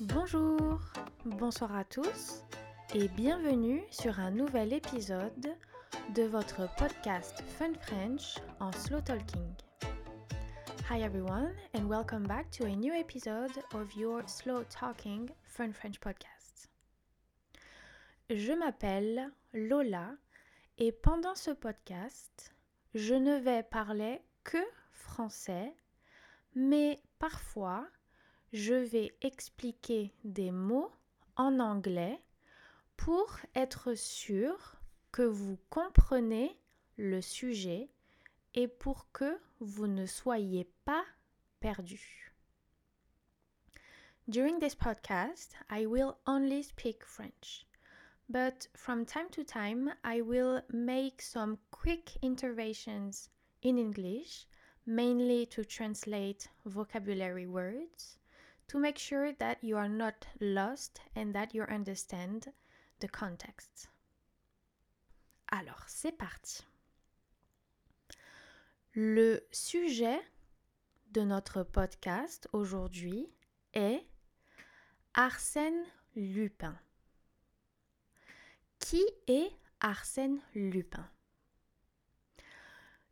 Bonjour, bonsoir à tous et bienvenue sur un nouvel épisode de votre podcast Fun French en slow talking. Hi everyone and welcome back to a new episode of your slow talking Fun French podcast. Je m'appelle Lola et pendant ce podcast, je ne vais parler que français, mais parfois je vais expliquer des mots en anglais pour être sûre que vous comprenez le sujet et pour que vous ne soyez pas perdus. During this podcast, I will only speak French, but from time to time, I will make some quick interventions in English, mainly to translate vocabulary words, to make sure that you are not lost and that you understand the context. Alors, c'est parti. Le sujet de notre podcast aujourd'hui est Arsène Lupin. Qui est Arsène Lupin ?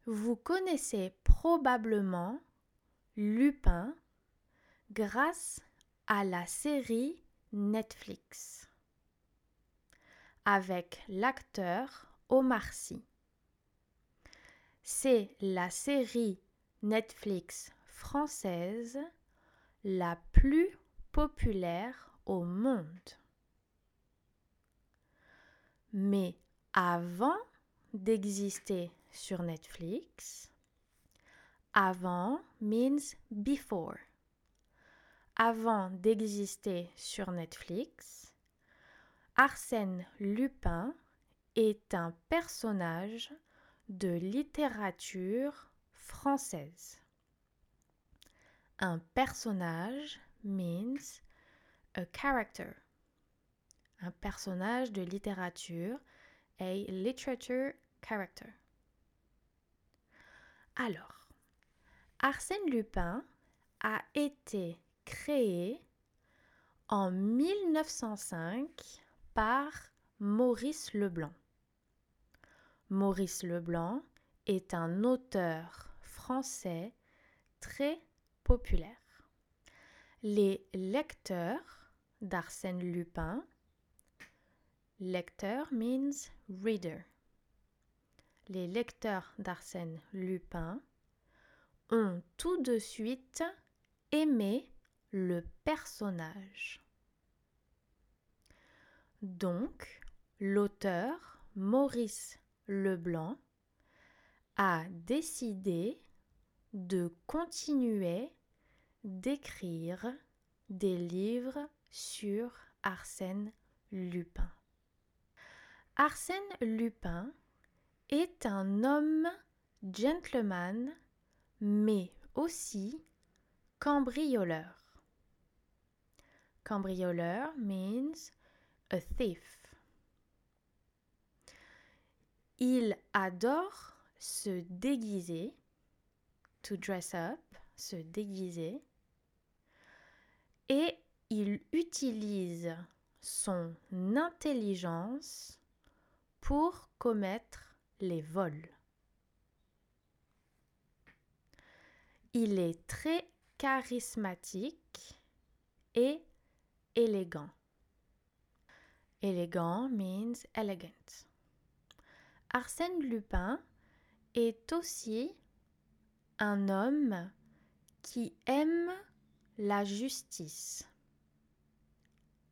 Vous connaissez probablement Lupin grâce à la série Netflix avec l'acteur Omar Sy. C'est la série Netflix française la plus populaire au monde. Mais avant d'exister sur Netflix, avant means before. Avant d'exister sur Netflix, Arsène Lupin est un personnage de littérature française. Un personnage means a character. Un personnage de littérature, a literature character. Alors, Arsène Lupin a été créé en 1905 par Maurice Leblanc. Maurice Leblanc est un auteur français très populaire. Les lecteurs d'Arsène Lupin, lecteur means reader. Les lecteurs d'Arsène Lupin ont tout de suite aimé le personnage. Donc, l'auteur Maurice Leblanc a décidé de continuer d'écrire des livres sur Arsène Lupin. Arsène Lupin est un homme gentleman, mais aussi cambrioleur. Cambrioleur means a thief. Il adore se déguiser, to dress up, se déguiser, et il utilise son intelligence pour commettre les vols. Il est très charismatique et élégant. Élégant means elegant. Arsène Lupin est aussi un homme qui aime la justice.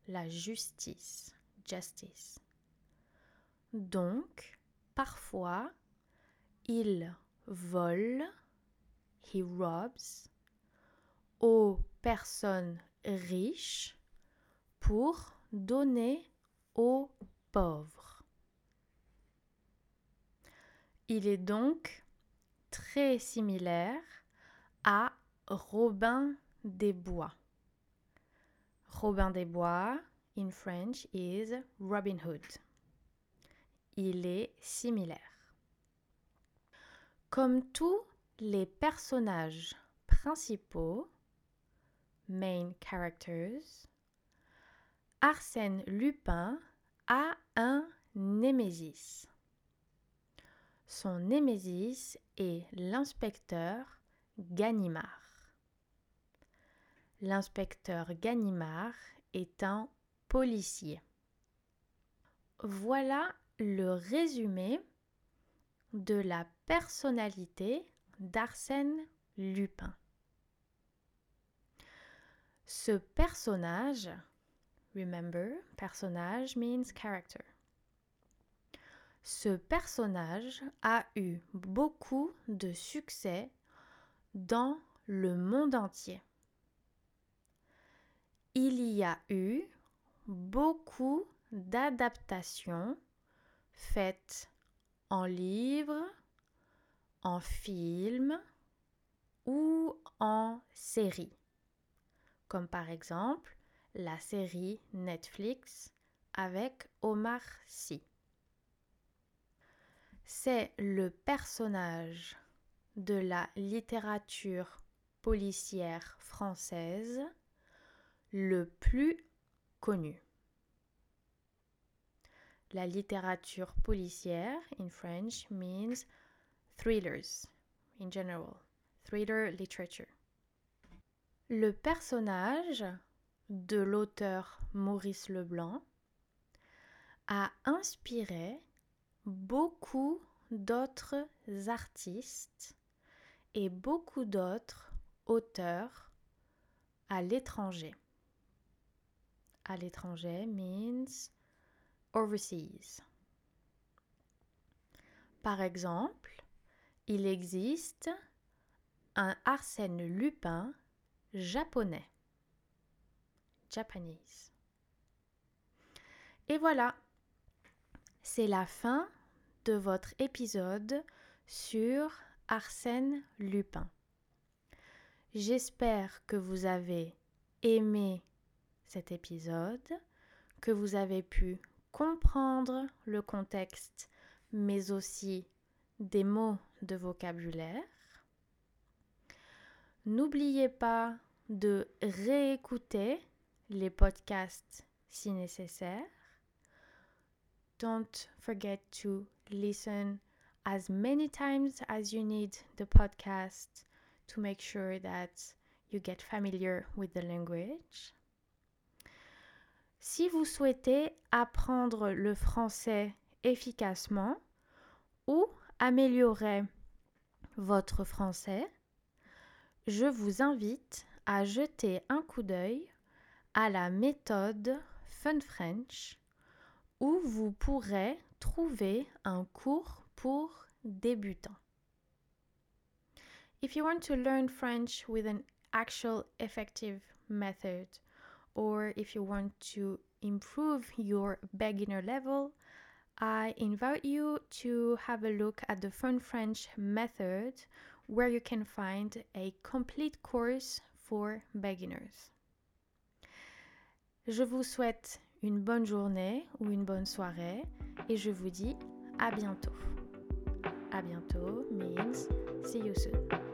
La justice, justice. Donc, parfois, il vole, he robs, aux personnes riches pour donner aux pauvres. Il est donc très similaire à Robin des Bois. Robin des Bois, in French, is Robin Hood. Il est similaire. Comme tous les personnages principaux, main characters, Arsène Lupin a un némésis. Son némésis est l'inspecteur Ganimard. L'inspecteur Ganimard est un policier. Voilà le résumé de la personnalité d'Arsène Lupin. Ce personnage, remember, personnage means character. Ce personnage a eu beaucoup de succès dans le monde entier. Il y a eu beaucoup d'adaptations faites en livre, en film ou en série. Comme par exemple la série Netflix avec Omar Sy. C'est le personnage de la littérature policière française le plus connu. La littérature policière, in French, means thrillers, in general, thriller literature. Le personnage de l'auteur Maurice Leblanc a inspiré beaucoup d'autres artistes et beaucoup d'autres auteurs à l'étranger. À l'étranger means overseas. Par exemple, il existe un Arsène Lupin japonais. Japanese. Et voilà, c'est la fin de votre épisode sur Arsène Lupin. J'espère que vous avez aimé cet épisode, que vous avez pu comprendre le contexte, mais aussi des mots de vocabulaire. N'oubliez pas de réécouter les podcasts si nécessaire. Don't forget to listen as many times as you need the podcast to make sure that you get familiar with the language. Si vous souhaitez apprendre le français efficacement ou améliorer votre français, je vous invite à jeter un coup d'œil à la méthode Fun French où vous pourrez trouver un cours pour débutants. If you want to learn French with an actual effective method, or if you want to improve your beginner level, I invite you to have a look at the Fun French method where you can find a complete course for beginners. Je vous souhaite une bonne journée ou une bonne soirée et je vous dis à bientôt. À bientôt means see you soon.